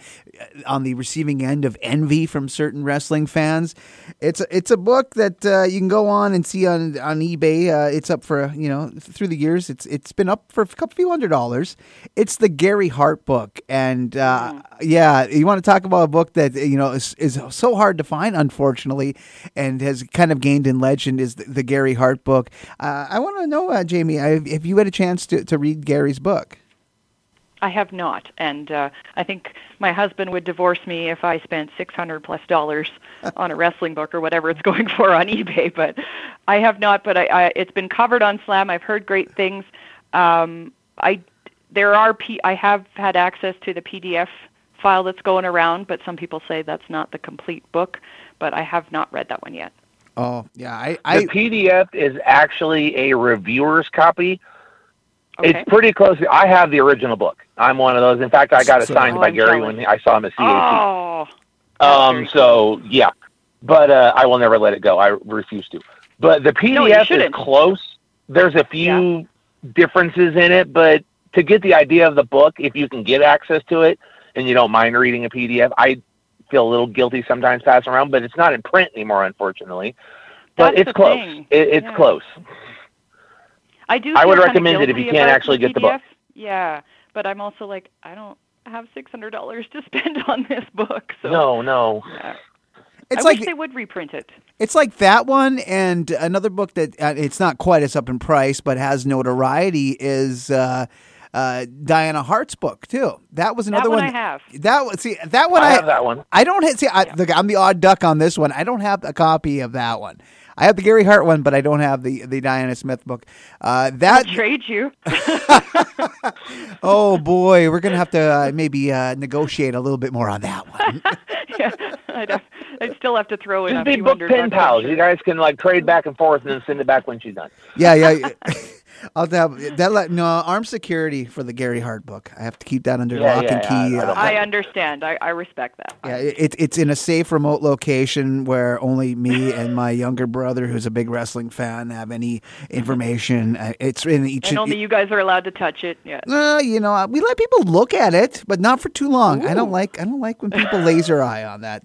on the receiving end of envy from certain wrestling fans. It's a book that you can go on and see on eBay. It's up for, you know, through the years. It's been up for a few $100. It's the Gary Hart book. And you want to talk about a book that, you know, is so hard to find, unfortunately, and has kind of gained in legend is the Gary Hart book. I want to know, Jamie, if you had a chance to read Gary's book. I have not, and I think my husband would divorce me if I spent $600+ on a wrestling book or whatever it's going for on eBay, but I have not, but I it's been covered on Slam. I've heard great things. I have had access to the PDF file that's going around, but some people say that's not the complete book, but I have not read that one yet. Oh, yeah. The PDF is actually a reviewer's copy. Okay. It's pretty close. I have the original book. I'm one of those. In fact, I got it signed by Gary when I saw him at CAC. Oh, so, yeah. But I will never let it go. I refuse to. But the PDF is close. There's a few differences in it. But to get the idea of the book, if you can get access to it and you don't mind reading a PDF, I feel a little guilty sometimes passing around. But it's not in print anymore, unfortunately. But it's close. It's close. I would recommend it if you can't actually get the book. Yeah, but I'm also like, I don't have $600 to spend on this book. So no. Yeah. I wish they would reprint it. It's like that one, and another book that it's not quite as up in price but has notoriety is Diana Hart's book too. That was another one. That one I have. I don't see. Look, I'm the odd duck on this one. I don't have a copy of that one. I have the Gary Hart one, but I don't have the Diana Smith book. I'll trade you. Oh boy, we're gonna have to maybe negotiate a little bit more on that one. Yeah, I'd still have to throw in. Just be book pen pals. You guys can trade back and forth and then send it back when she's done. Yeah. I'll have that. Armed security for the Gary Hart book. I have to keep that under lock and key. I understand. I respect that. Yeah, it's in a safe, remote location where only me and my younger brother, who's a big wrestling fan, have any information. It's in each. And only you guys are allowed to touch it. Yeah. We let people look at it, but not for too long. Ooh. I don't like when people laser eye on that.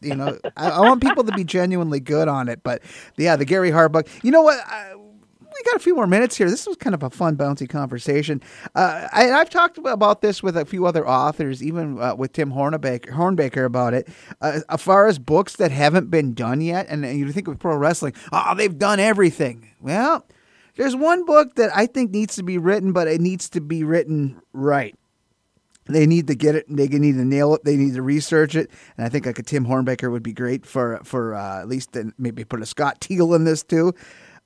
I want people to be genuinely good on it. But yeah, the Gary Hart book. You know what? We got a few more minutes here. This was kind of a fun, bouncy conversation. I've talked about this with a few other authors, even with Tim Hornbaker about it. As far as books that haven't been done yet, and you think of pro wrestling, they've done everything. Well, there's one book that I think needs to be written, but it needs to be written right. They need to get it. They need to nail it. They need to research it. And I think a Tim Hornbaker would be great for at least maybe put a Scott Teal in this too.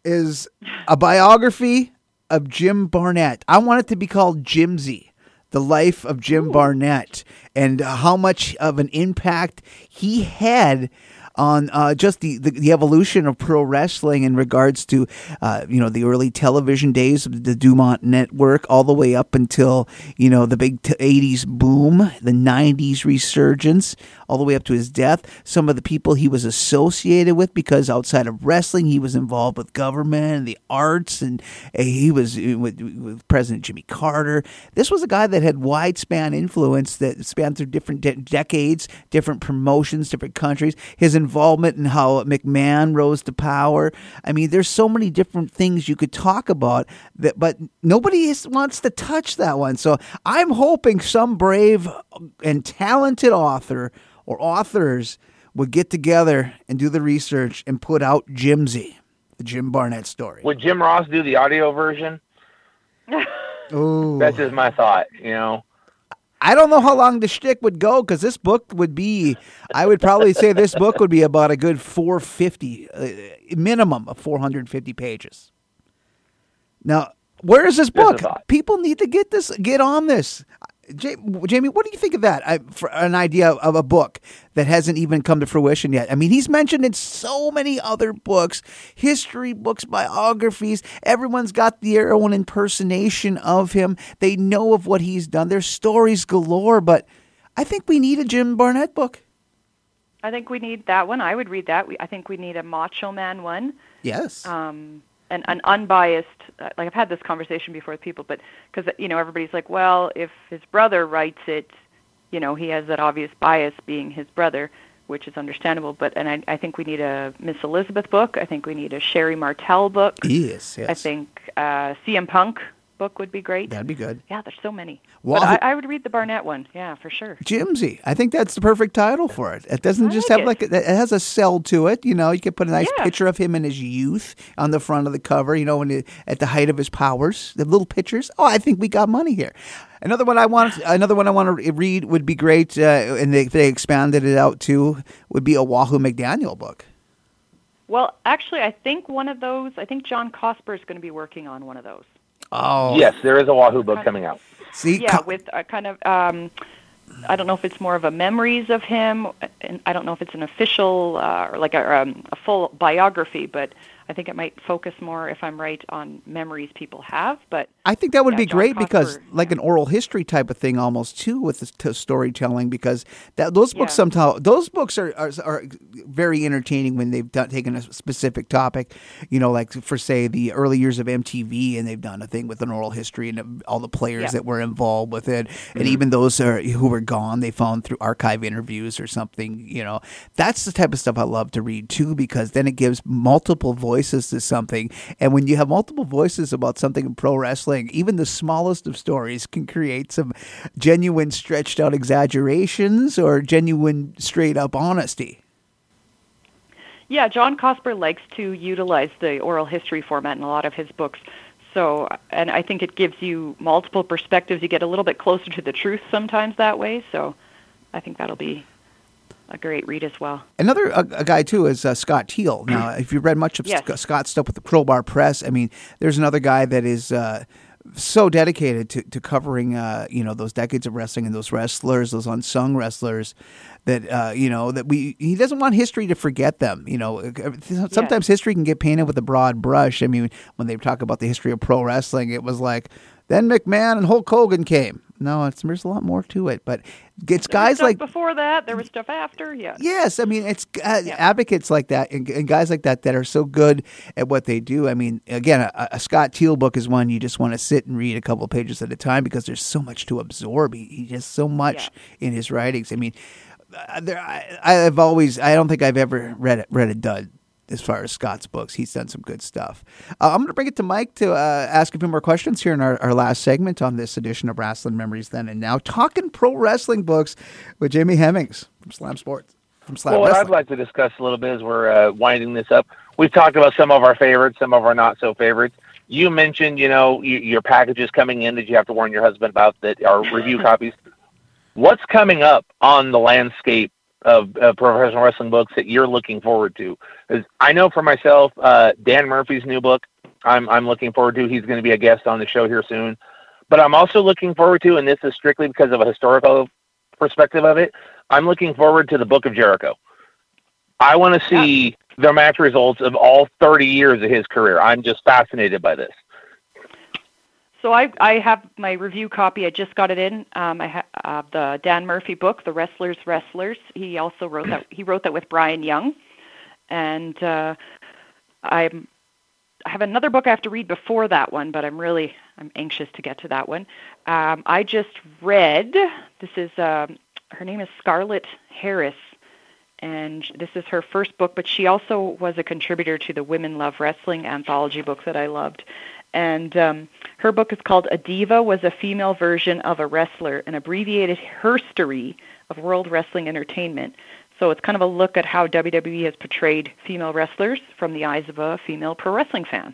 Is a biography of Jim Barnett. I want it to be called Jimsy, The Life of Jim Barnett, and how much of an impact he had on just the evolution of pro wrestling in regards to, the early television days of the Dumont Network all the way up until, the big 80s boom, the 90s resurgence, all the way up to his death. Some of the people he was associated with, because outside of wrestling, he was involved with government and the arts, and he was with President Jimmy Carter. This was a guy that had wide span influence that spanned through different decades, different promotions, different countries. His involvement in how McMahon rose to power. I mean, there's so many different things you could talk about, but nobody wants to touch that one. So I'm hoping some brave and talented author or authors would get together and do the research and put out Jimsy, the Jim Barnett story. Would Jim Ross do the audio version? Ooh. That's just my thought, I don't know how long the shtick would go, because this book would be, I would probably say this book would be about a good 450, minimum of 450 pages. Now, where is this book? People need to get on this. Jamie, what do you think of that? For an idea of a book that hasn't even come to fruition yet. I mean, he's mentioned in so many other books, history books, biographies. Everyone's got their own impersonation of him. They know of what he's done. There's stories galore, but I think we need a Jim Barnett book. I think we need that one. I would read that. I think we need a Macho Man one. Yes. And an unbiased, I've had this conversation before with people, but because, everybody's like, well, if his brother writes it, he has that obvious bias being his brother, which is understandable. But, and I think we need a Miss Elizabeth book. I think we need a Sherry Martel book. Yes. I think CM Punk book would be great. That'd be good. Yeah, there's so many. Well, but I would read the Barnett one. Yeah, for sure. Jimsy. I think that's the perfect title for it. It doesn't just have it has a sell to it. You could put a nice picture of him in his youth on the front of the cover, at the height of his powers, the little pictures. Oh, I think we got money here. Another one I want to read would be great. And they expanded it out too, would be a Wahoo McDaniel book. Well, actually, I think John Cosper is going to be working on one of those. Oh yes, there is a Wahoo book coming out. See, with a kind of I don't know if it's more of a memories of him, and I don't know if it's an official or a full biography, but I think it might focus more, if I'm right, on memories people have. But I think that would be John great Cosper, because an oral history type of thing almost too with the storytelling, because those books are very entertaining when they've taken a specific topic, for say the early years of MTV, and they've done a thing with an oral history and all the players that were involved with it, and even those who were gone, they found through archive interviews or something. That's the type of stuff I love to read too, because then it gives multiple voices to something, and when you have multiple voices about something in pro wrestling, even the smallest of stories can create some genuine stretched out exaggerations or genuine straight up honesty. Yeah, John Cosper likes to utilize the oral history format in a lot of his books. So, and I think it gives you multiple perspectives. You get a little bit closer to the truth sometimes that way. So I think that'll be a great read as well. Another a guy, too, is Scott Teal. Now, if you've read much of Scott's stuff with the Crowbar Press, I mean, there's another guy that is so dedicated to covering, you know, those decades of wrestling and those wrestlers, those unsung wrestlers that, you know, that he doesn't want history to forget them. You know, sometimes history can get painted with a broad brush. I mean, when they talk about the history of pro wrestling, it was like, then McMahon and Hulk Hogan came. No, there's a lot more to it, but it's guys like before that, there was stuff after. Yeah. Yes. I mean, it's advocates like that and guys like that that are so good at what they do. I mean, again, a Scott Teal book is one you just want to sit and read a couple of pages at a time because there's so much to absorb. He has so much in his writings. I mean, I don't think I've ever read a dud. As far as Scott's books, he's done some good stuff. I'm going to bring it to Mike to ask a few more questions here in our last segment on this edition of Rasslin' Memories Then and Now, talking pro wrestling books with Jamie Hemmings from Slam Sports. From Slam Wrestling. What I'd like to discuss a little bit as we're winding this up, we've talked about some of our favorites, some of our not so favorites. You mentioned, you know, your packages coming in that you have to warn your husband about that are review copies. What's coming up on the landscape of professional wrestling books that you're looking forward to? I know for myself, Dan Murphy's new book, I'm looking forward to. He's going to be a guest on the show here soon. But I'm also looking forward to, and this is strictly because of a historical perspective of it, I'm looking forward to the Book of Jericho. I want to see the match results of all 30 years of his career. I'm just fascinated by this. So I have my review copy. I just got it in. I have the Dan Murphy book, The Wrestler's Wrestlers. He also wrote that. He wrote that with Brian Young, and I have another book I have to read before that one, but I'm anxious to get to that one. I just read. This is her name is Scarlett Harris, and this is her first book. But she also was a contributor to the Women Love Wrestling anthology book that I loved. And her book is called A Diva Was a Female Version of a Wrestler, an abbreviated herstory of World Wrestling Entertainment. So it's kind of a look at how WWE has portrayed female wrestlers from the eyes of a female pro wrestling fan.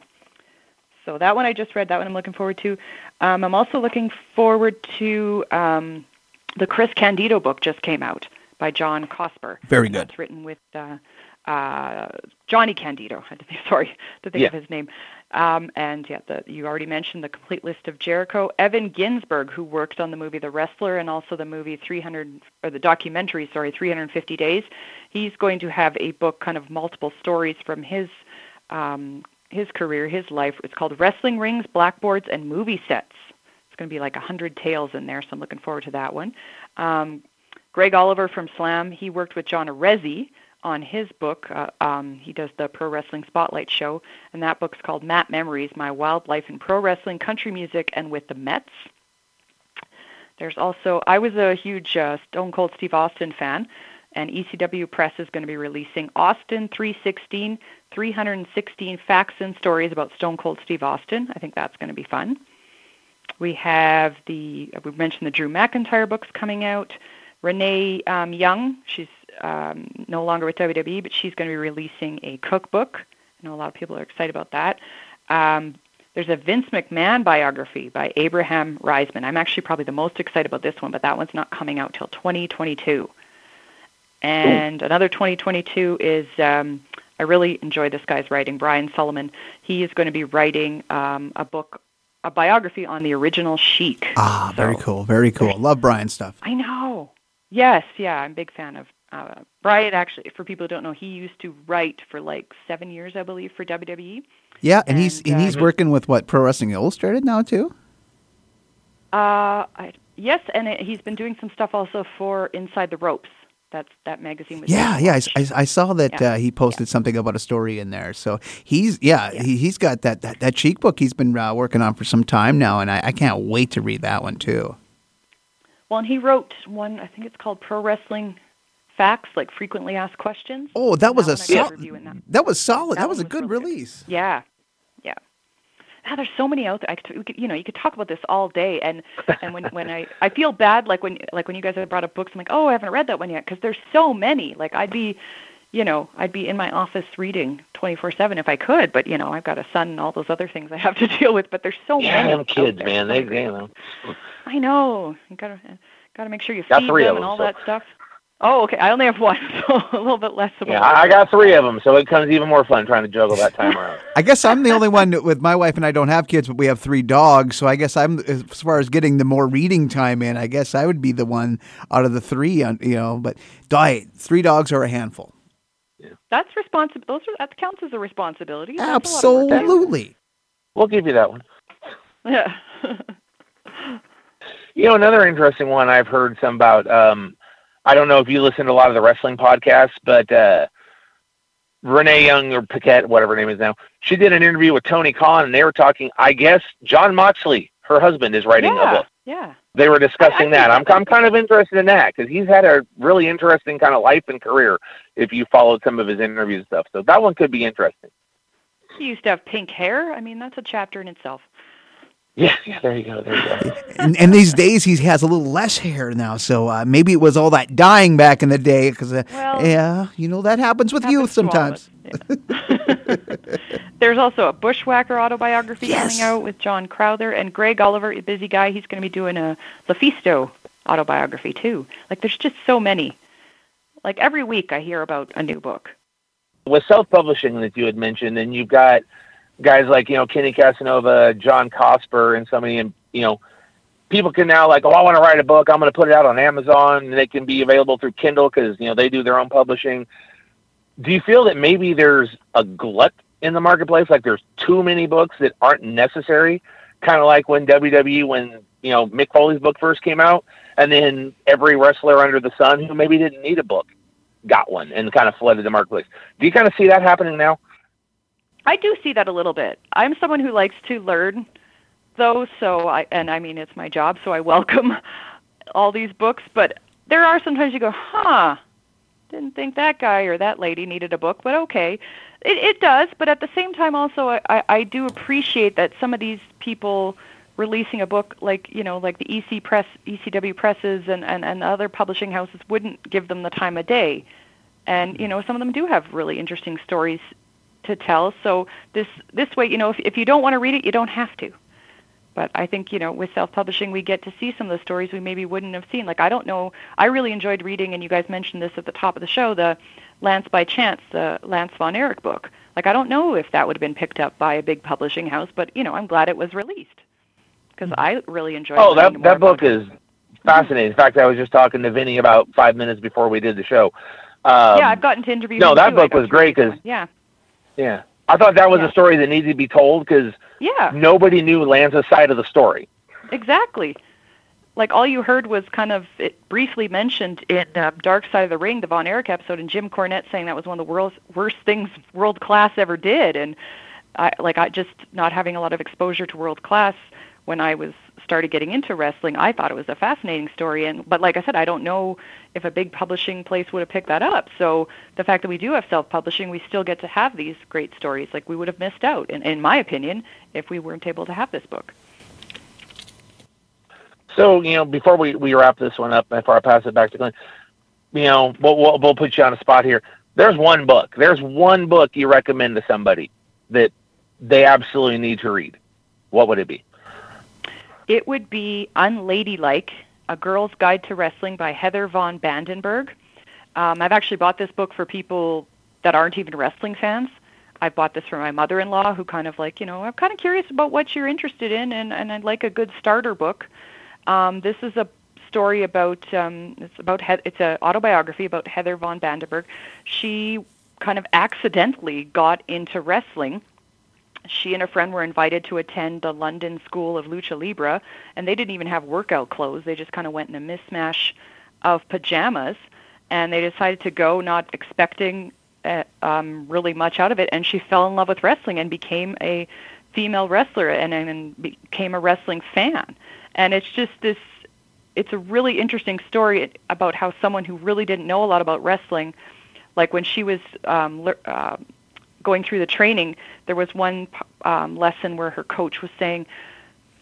So that one I just read. That one I'm looking forward to. I'm also looking forward to the Chris Candido book just came out by John Cosper. Very good. It's written with... Johnny Candido, I had to think of his name. You already mentioned The Complete List of Jericho. Evan Ginsberg, who worked on the movie The Wrestler and also the movie 350 Days, he's going to have a book, kind of multiple stories from his career, his life. It's called Wrestling Rings, Blackboards, and Movie Sets. It's going to be like 100 tales in there, so I'm looking forward to that one. Greg Oliver from Slam, he worked with John Arezzi on his book. He does the Pro Wrestling Spotlight Show, and that book's called Matt Memories, My Wildlife in Pro Wrestling, Country Music, and with the Mets. There's also, I was a huge Stone Cold Steve Austin fan, and ECW Press is going to be releasing Austin 316, 316 Facts and Stories about Stone Cold Steve Austin. I think that's going to be fun. We mentioned the Drew McIntyre books coming out. Renee Young, she's no longer with WWE, but she's going to be releasing a cookbook. I know a lot of people are excited about that. There's a Vince McMahon biography by Abraham Reisman. I'm actually probably the most excited about this one, but that one's not coming out till 2022. And another 2022 is, I really enjoy this guy's writing, Brian Solomon. He is going to be writing a book, a biography on the original Sheik. Very cool, very cool. I love Brian's stuff. I know. Yes, yeah, I'm a big fan of Brian. Actually, for people who don't know, he used to write for like 7 years, I believe, for WWE. Yeah, and he's working with Pro Wrestling Illustrated now too. Yes, and he's been doing some stuff also for Inside the Ropes. That magazine was. I saw that he posted something about a story in there. So he's got that cheek book he's been working on for some time now, and I can't wait to read that one too. Well, and he wrote one. I think it's called Pro Wrestling Facts, like frequently asked questions. Oh, that was solid. That was a good release. Good. Yeah. Now, there's so many out there. You could talk about this all day. And when I feel bad, like when you guys have brought up books, I'm like, oh, I haven't read that one yet, because there's so many. Like I'd be, you know, I'd be in my office reading 24/7 if I could, but, you know, I've got a son and all those other things I have to deal with, but there's so many of them kids, out there. Man, they know. I know. You got to make sure you feed them and all that stuff. Oh, okay. I only have one, so a little bit less. Yeah, I got three of them, so it becomes even more fun trying to juggle that time around. I guess I'm the only one with my wife, and I don't have kids, but we have three dogs. So I guess I'm, as far as getting the more reading time in, I guess I would be the one out of the three, you know. But three dogs are a handful. Yeah. That's responsible. That counts as a responsibility. That's absolutely. We'll give you that one. Yeah. You know, another interesting one I've heard some about. I don't know if you listen to a lot of the wrestling podcasts, but Renee Young or Paquette, whatever her name is now, she did an interview with Tony Khan, and they were talking, I guess, John Moxley, her husband, is writing a book. Yeah. They were discussing that. I'm kind of interested in that because he's had a really interesting kind of life and career if you followed some of his interview stuff. So that one could be interesting. He used to have pink hair. I mean, that's a chapter in itself. Yeah, there you go. and these days he has a little less hair now, so maybe it was all that dyeing back in the day, because, you know, that happens with youth sometimes. Yeah. There's also a Bushwhacker autobiography coming out with John Crowther, and Greg Oliver, a busy guy, he's going to be doing a Lefisto autobiography, too. Like, there's just so many. Like, every week I hear about a new book. With self-publishing that you had mentioned, and you've got guys like, you know, Kenny Casanova, John Cosper, and somebody, and, you know, people can now, like, I want to write a book. I'm going to put it out on Amazon, and they can be available through Kindle because, you know, they do their own publishing. Do you feel that maybe there's a glut in the marketplace? Like, there's too many books that aren't necessary? Kind of like when WWE, you know, Mick Foley's book first came out, and then every wrestler under the sun who maybe didn't need a book got one and kind of flooded the marketplace. Do you kind of see that happening now? I do see that a little bit. I'm someone who likes to learn, though, so it's my job, so I welcome all these books, but there are sometimes you go, didn't think that guy or that lady needed a book, but okay. It does, but at the same time also, I do appreciate that some of these people releasing a book like, you know, like the ECW Presses and other publishing houses wouldn't give them the time of day. And, you know, some of them do have really interesting stories to tell. So this way, you know, if you don't want to read it, you don't have to. But I think, you know, with self-publishing, we get to see some of the stories we maybe wouldn't have seen. Like, I don't know, I really enjoyed reading, and you guys mentioned this at the top of the show, the Lance by Chance, the Lance Von Erich book. Like, I don't know if that would have been picked up by a big publishing house, but, you know, I'm glad it was released because I really enjoyed it. Oh, that book is fascinating. In fact, I was just talking to Vinny about 5 minutes before we did the show. Yeah, I've gotten to interview. No, that book was great because... Yeah. Yeah. I thought that was a story that needed to be told because nobody knew Lanza's side of the story. Exactly. Like, all you heard was kind of it briefly mentioned in Dark Side of the Ring, the Von Erich episode, and Jim Cornette saying that was one of the worst things World Class ever did. And, I just not having a lot of exposure to World Class when I started getting into wrestling, I thought it was a fascinating story. But like I said, I don't know if a big publishing place would have picked that up. So the fact that we do have self-publishing, we still get to have these great stories. Like, we would have missed out, in my opinion, if we weren't able to have this book. So, you know, before we wrap this one up, before I pass it back to Glenn, you know, we'll put you on a spot here. There's one book you recommend to somebody that they absolutely need to read. What would it be? It would be Unladylike, A Girl's Guide to Wrestling by Heather von Bandenberg. I've actually bought this book for people that aren't even wrestling fans. I bought this for my mother-in-law, who kind of like, you know, I'm kind of curious about what you're interested in, and I'd like a good starter book. This is a story about, it's an autobiography about Heather von Bandenberg. She kind of accidentally got into wrestling. She and a friend were invited to attend the London School of Lucha Libre, and they didn't even have workout clothes. They just kind of went in a mismatch of pajamas, and they decided to go not expecting really much out of it, and she fell in love with wrestling and became a female wrestler and became a wrestling fan. And it's just this, it's a really interesting story about how someone who really didn't know a lot about wrestling, like when she was going through the training, there was one lesson where her coach was saying,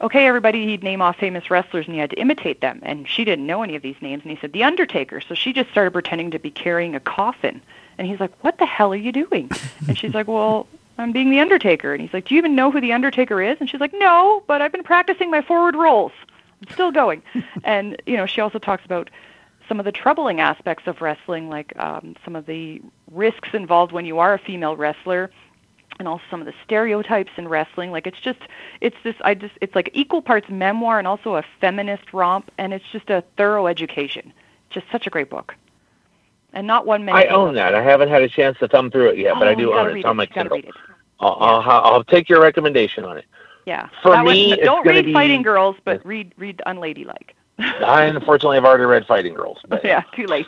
okay, everybody, he'd name off famous wrestlers, and he had to imitate them. And she didn't know any of these names, and he said, The Undertaker. So she just started pretending to be carrying a coffin. And he's like, What the hell are you doing? And she's like, Well, I'm being The Undertaker. And he's like, Do you even know who The Undertaker is? And she's like, No, but I've been practicing my forward rolls. I'm still going. And, you know, she also talks about some of the troubling aspects of wrestling, like some of the risks involved when you are a female wrestler, and also some of the stereotypes in wrestling. Like, it's like equal parts memoir and also a feminist romp, and it's just a thorough education. Just such a great book. And not one minute. I own that. I haven't had a chance to thumb through it yet, but I do own it. It's on my Kindle. I'll take your recommendation on it. Yeah. For me, don't read Fighting Girls, but read Unladylike. I, unfortunately, have already read Fighting Girls. But yeah, too late.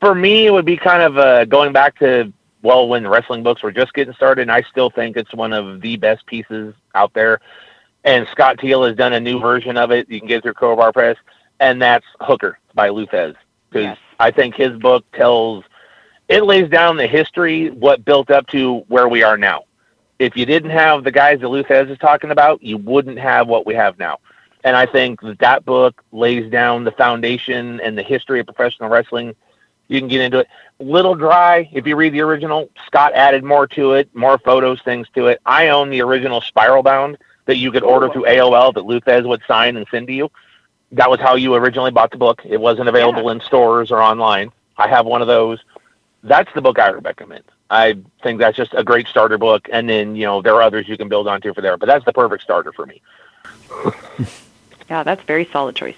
For me, it would be kind of going back to, well, when wrestling books were just getting started, and I still think it's one of the best pieces out there. And Scott Teal has done a new version of it. You can get it through Crowbar Press. And that's Hooker by Lou Fez. Because I think his book lays down the history, what built up to where we are now. If you didn't have the guys that Lou Fez is talking about, you wouldn't have what we have now. And I think that book lays down the foundation and the history of professional wrestling. You can get into it. Little dry, if you read the original, Scott added more to it, more photos, things to it. I own the original Spiral Bound that you could order through AOL that Lou Fez would sign and send to you. That was how you originally bought the book. It wasn't available in stores or online. I have one of those. That's the book I recommend. I think that's just a great starter book. And then, you know, there are others you can build onto for there. But that's the perfect starter for me. Yeah, that's a very solid choice.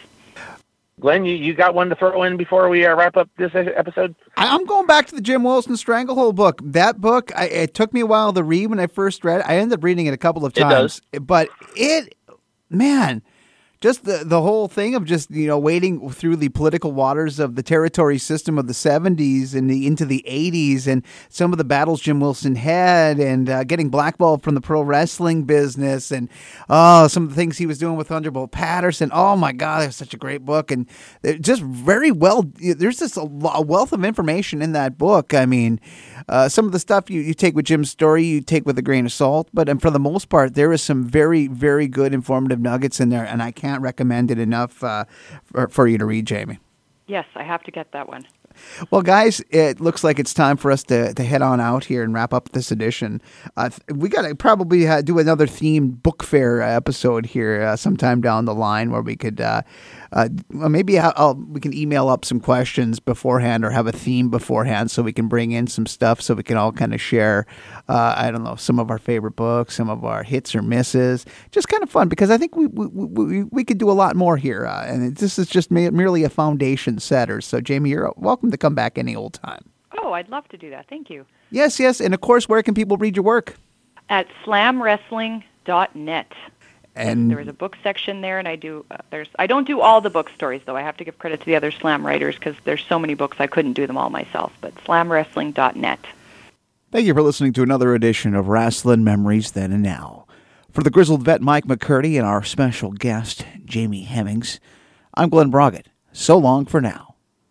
Glenn, you got one to throw in before we wrap up this episode? I'm going back to the Jim Wilson Stranglehold book. That book, it took me a while to read when I first read it. I ended up reading it a couple of times. It does. But just the whole thing of just, you know, wading through the political waters of the territory system of the 70s and into the 80s and some of the battles Jim Wilson had and getting blackballed from the pro wrestling business and some of the things he was doing with Thunderbolt Patterson. Oh, my God, that's such a great book. And just very well, there's just a wealth of information in that book. I mean, some of the stuff you take with Jim's story, you take with a grain of salt. But for the most part, there is some very, very good informative nuggets in there, and I can't recommend it enough for you to read, Jamie. Yes, I have to get that one. Well, guys, it looks like it's time for us to head on out here and wrap up this edition. We got to probably do another themed book fair episode here sometime down the line where we could we can email up some questions beforehand or have a theme beforehand so we can bring in some stuff so we can all kind of share, some of our favorite books, some of our hits or misses. Just kind of fun because I think we could do a lot more here. And this is just merely a foundation setter. So, Jamie, you're welcome to come back any old time. Oh, I'd love to do that. Thank you. Yes. And, of course, where can people read your work? At slamwrestling.net. And there was a book section there, and I do. I don't do all the book stories, though. I have to give credit to the other Slam writers because there's so many books I couldn't do them all myself. But slamwrestling.net. Thank you for listening to another edition of Rasslin' Memories Then and Now. For the grizzled vet Mike McCurdy and our special guest Jamie Hemmings, I'm Glen Braget. So long for now.